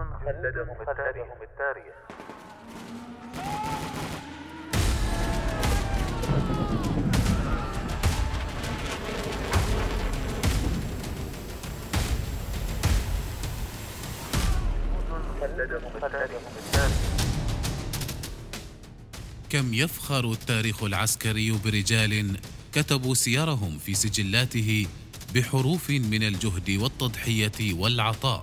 خلدهم التاريخ. كم يفخر التاريخ العسكري برجال كتبوا سيرهم في سجلاته بحروف من الجهد والتضحية والعطاء،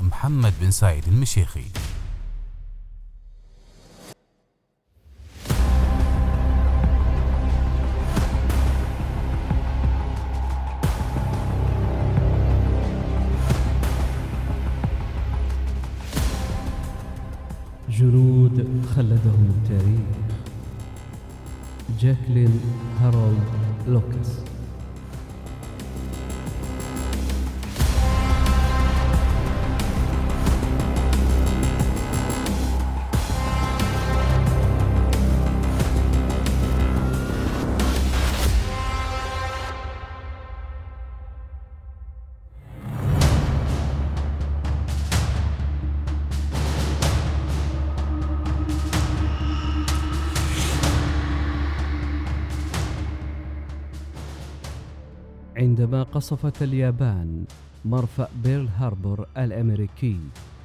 محمد بن سعيد المشيخي. جنود خلدهم التاريخ، جاكلين هارولد لوكاس. عندما قصفت اليابان مرفأ بيرل هاربر الأمريكي،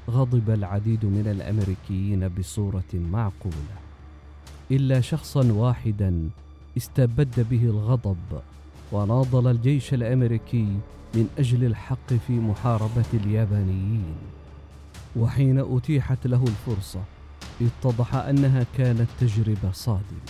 غضب العديد من الأمريكيين بصورة معقولة، إلا شخصاً واحداً استبد به الغضب وناضل الجيش الأمريكي من أجل الحق في محاربة اليابانيين. وحين أتيحت له الفرصة اتضح أنها كانت تجربة صادمة.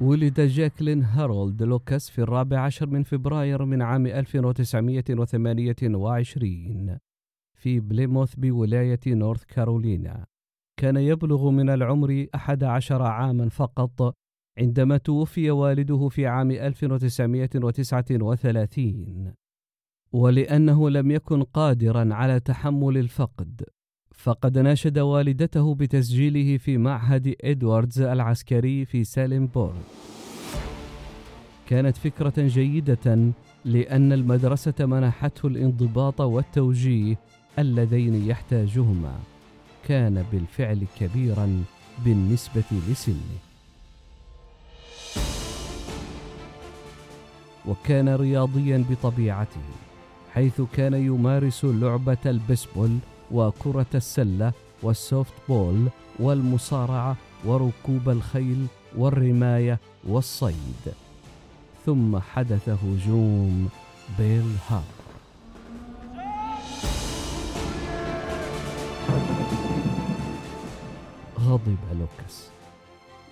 ولد جاكلين هارولد لوكاس في 14 فبراير من عام 1928 في بليموث بولاية نورث كارولينا. كان يبلغ من العمر 11 عاما فقط عندما توفي والده في عام 1939، ولأنه لم يكن قادرا على تحمل الفقد فقد ناشد والدته بتسجيله في معهد إدواردز العسكري في سالينبورد. كانت فكرة جيدة لأن المدرسة منحته الانضباط والتوجيه اللذين يحتاجهما. كان بالفعل كبيرا بالنسبة لسنه، وكان رياضيا بطبيعته، حيث كان يمارس لعبة البيسبول وكرة السلة والسوفت بول والمصارعة وركوب الخيل والرماية والصيد. ثم حدث هجوم بيرل هاربر. غضب لوكاس،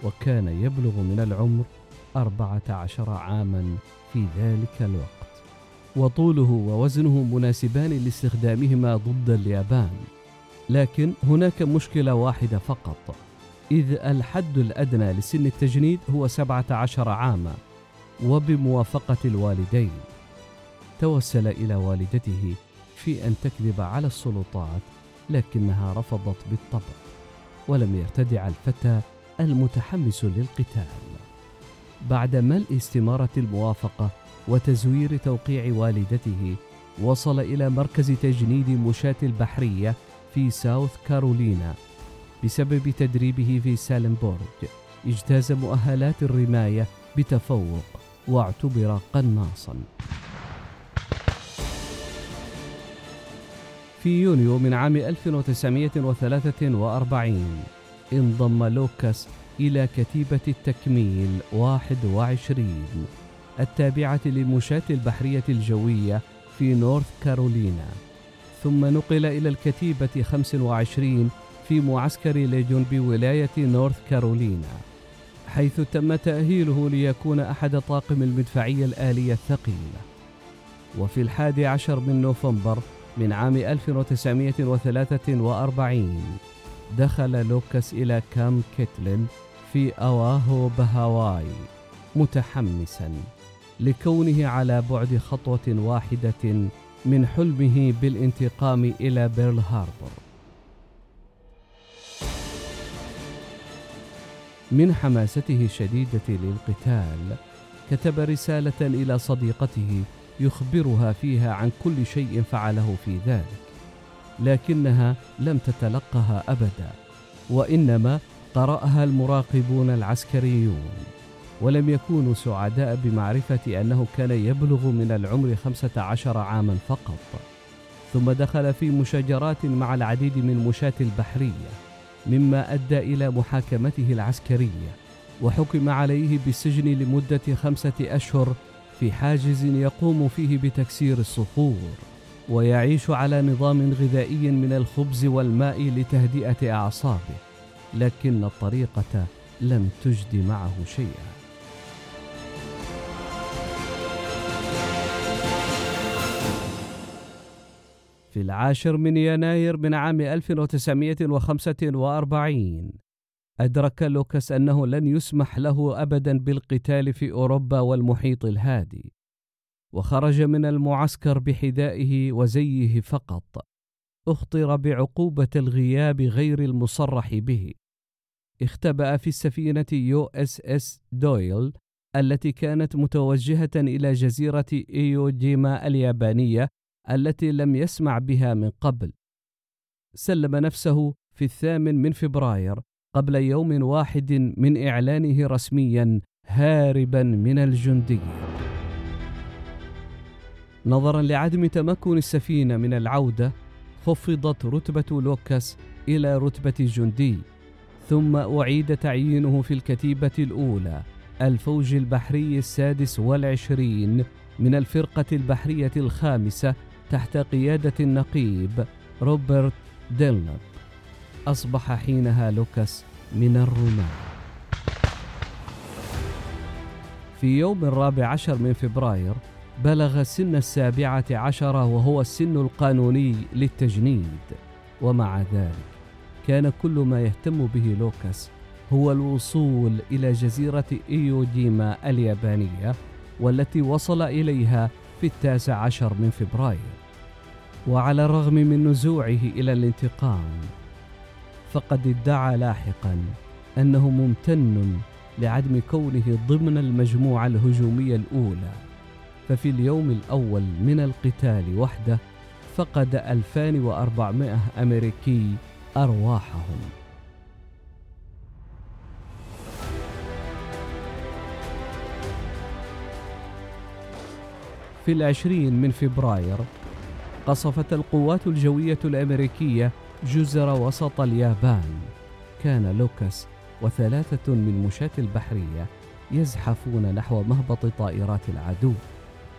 وكان يبلغ من العمر 14 عاما في ذلك الوقت، وطوله ووزنه مناسبان لاستخدامهما ضد اليابان. لكن هناك مشكلة واحدة فقط، إذ الحد الأدنى لسن التجنيد هو 17 عاما وبموافقة الوالدين. توسل إلى والدته في أن تكذب على السلطات، لكنها رفضت بالطبع، ولم يرتدع الفتى المتحمس للقتال. بعد ملء استمارة الموافقة وتزوير توقيع والدته، وصل إلى مركز تجنيد مشاة البحرية في ساوث كارولينا. بسبب تدريبه في سالينبورد اجتاز مؤهلات الرماية بتفوق، واعتبر قناصا. في يونيو من عام 1943 انضم لوكاس إلى كتيبة التكميل 21 التابعة لمشاة البحرية الجوية في نورث كارولينا، ثم نقل إلى الكتيبة 25 في في معسكر لجنوب ولاية نورث كارولينا، حيث تم تأهيله ليكون أحد طاقم المدفعية الآلية الثقيلة. وفي 11 من نوفمبر من عام 1943 دخل لوكاس إلى كام كيتلن في أواهو بهاواي متحمسا لكونه على بعد خطوة واحدة من حلمه بالانتقام إلى بيرل هاربر. من حماسته الشديدة للقتال كتب رسالة إلى صديقته يخبرها فيها عن كل شيء فعله في ذلك، لكنها لم تتلقها أبدا، وإنما قرأها المراقبون العسكريون، ولم يكونوا سعداء بمعرفة أنه كان يبلغ من العمر 15 عاما فقط. ثم دخل في مشاجرات مع العديد من مشاة البحرية، مما أدى إلى محاكمته العسكرية، وحكم عليه بالسجن لمدة 5 أشهر في حاجز يقوم فيه بتكسير الصخور، ويعيش على نظام غذائي من الخبز والماء لتهدئة أعصابه، لكن الطريقة لم تجد معه شيئا. في 10 من يناير من عام 1945 أدرك لوكاس أنه لن يسمح له أبدا بالقتال في أوروبا والمحيط الهادي، وخرج من المعسكر بحذائه وزيه فقط. أخطر بعقوبة الغياب غير المصرح به، اختبأ في السفينة يو اس اس دويل التي كانت متوجهة إلى جزيرة ايوجيما اليابانية التي لم يسمع بها من قبل. سلم نفسه في 8 فبراير قبل يوم واحد من إعلانه رسميا هاربا من الجندية. نظرا لعدم تمكن السفينة من العودة خفضت رتبة لوكاس إلى رتبة جندي، ثم أعيد تعيينه في الكتيبة الأولى الفوج البحري 26 من الفرقة البحرية 5 تحت قيادة النقيب روبرت ديلنب. أصبح حينها لوكاس من الرماة. في يوم 14 من فبراير بلغ سن 17 وهو السن القانوني للتجنيد، ومع ذلك كان كل ما يهتم به لوكاس هو الوصول إلى جزيرة ايوجيما اليابانية، والتي وصل إليها في 19 من فبراير. وعلى الرغم من نزوعه إلى الانتقام، فقد ادعى لاحقا أنه ممتن لعدم كونه ضمن المجموعة الهجومية الأولى، ففي اليوم الأول من القتال وحده فقد 2400 أمريكي أرواحهم. في 20 من فبراير قصفت القوات الجوية الأمريكية جزر وسط اليابان. كان لوكاس و3 من مشاة البحرية يزحفون نحو مهبط طائرات العدو.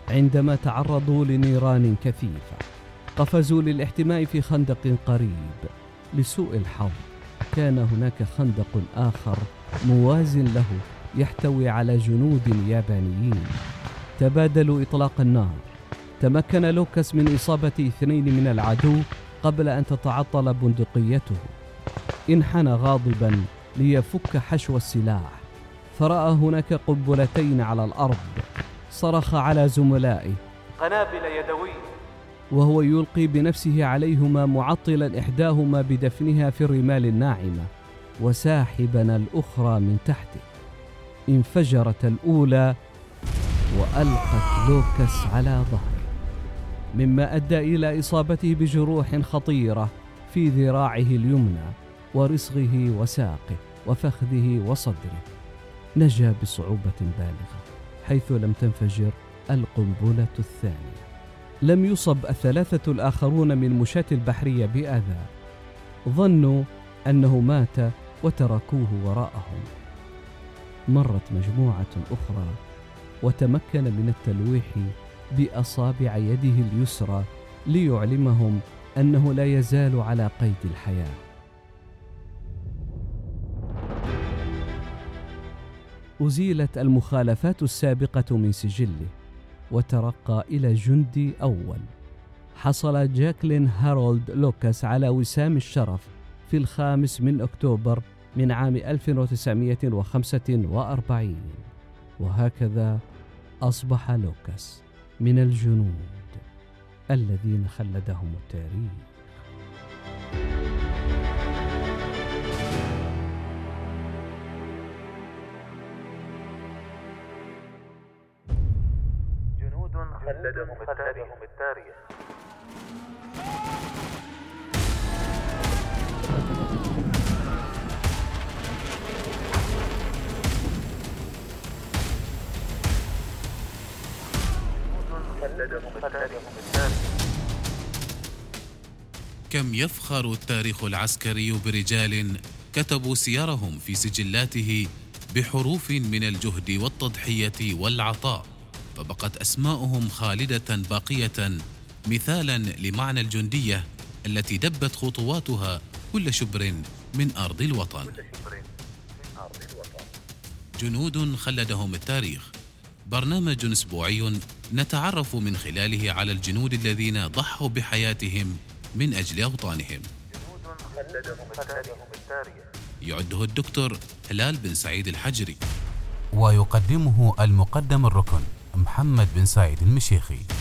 عندما تعرضوا لنيران كثيفة قفزوا للاحتماء في خندق قريب. لسوء الحظ كان هناك خندق آخر موازن له يحتوي على جنود يابانيين. تبادلوا إطلاق النار. تمكن لوكاس من إصابة 2 من العدو قبل أن تتعطل بندقيته. انحنى غاضبا ليفك حشو السلاح، فرأى هناك قنبلتين على الأرض. صرخ على زملائه قنابل يدوية، وهو يلقي بنفسه عليهما معطلا إحداهما بدفنها في الرمال الناعمة وساحبا الأخرى من تحته. انفجرت الأولى وألقت لوكاس على ظهره، مما أدى إلى إصابته بجروح خطيرة في ذراعه اليمنى ورسغه وساقه وفخذه وصدره. نجا بصعوبة بالغة، حيث لم تنفجر القنبلة الثانية. لم يصب 3 الآخرون من مشاة البحرية بأذى. ظنوا أنه مات وتركوه وراءهم. مرت مجموعة أخرى وتمكن من التلويح بأصابع يده اليسرى ليعلمهم أنه لا يزال على قيد الحياة. أزيلت المخالفات السابقة من سجله وترقى إلى جندي أول. حصل جاكلين هارولد لوكاس على وسام الشرف في 5 أكتوبر من عام 1945، وهكذا أصبح لوكاس من الجنود الذين خلدهم التاريخ. جنود خلدهم التاريخ. كم يفخر التاريخ العسكري برجال كتبوا سيرهم في سجلاته بحروف من الجهد والتضحية والعطاء، فبقت أسماءهم خالدة باقية، مثالا لمعنى الجندية التي دبت خطواتها كل شبر من أرض الوطن. جنود خلدهم التاريخ، برنامج أسبوعي نتعرف من خلاله على الجنود الذين ضحوا بحياتهم من أجل أوطانهم. يعده الدكتور هلال بن سعيد الحجري، ويقدمه المقدم الركن محمد بن سعيد المشيخي.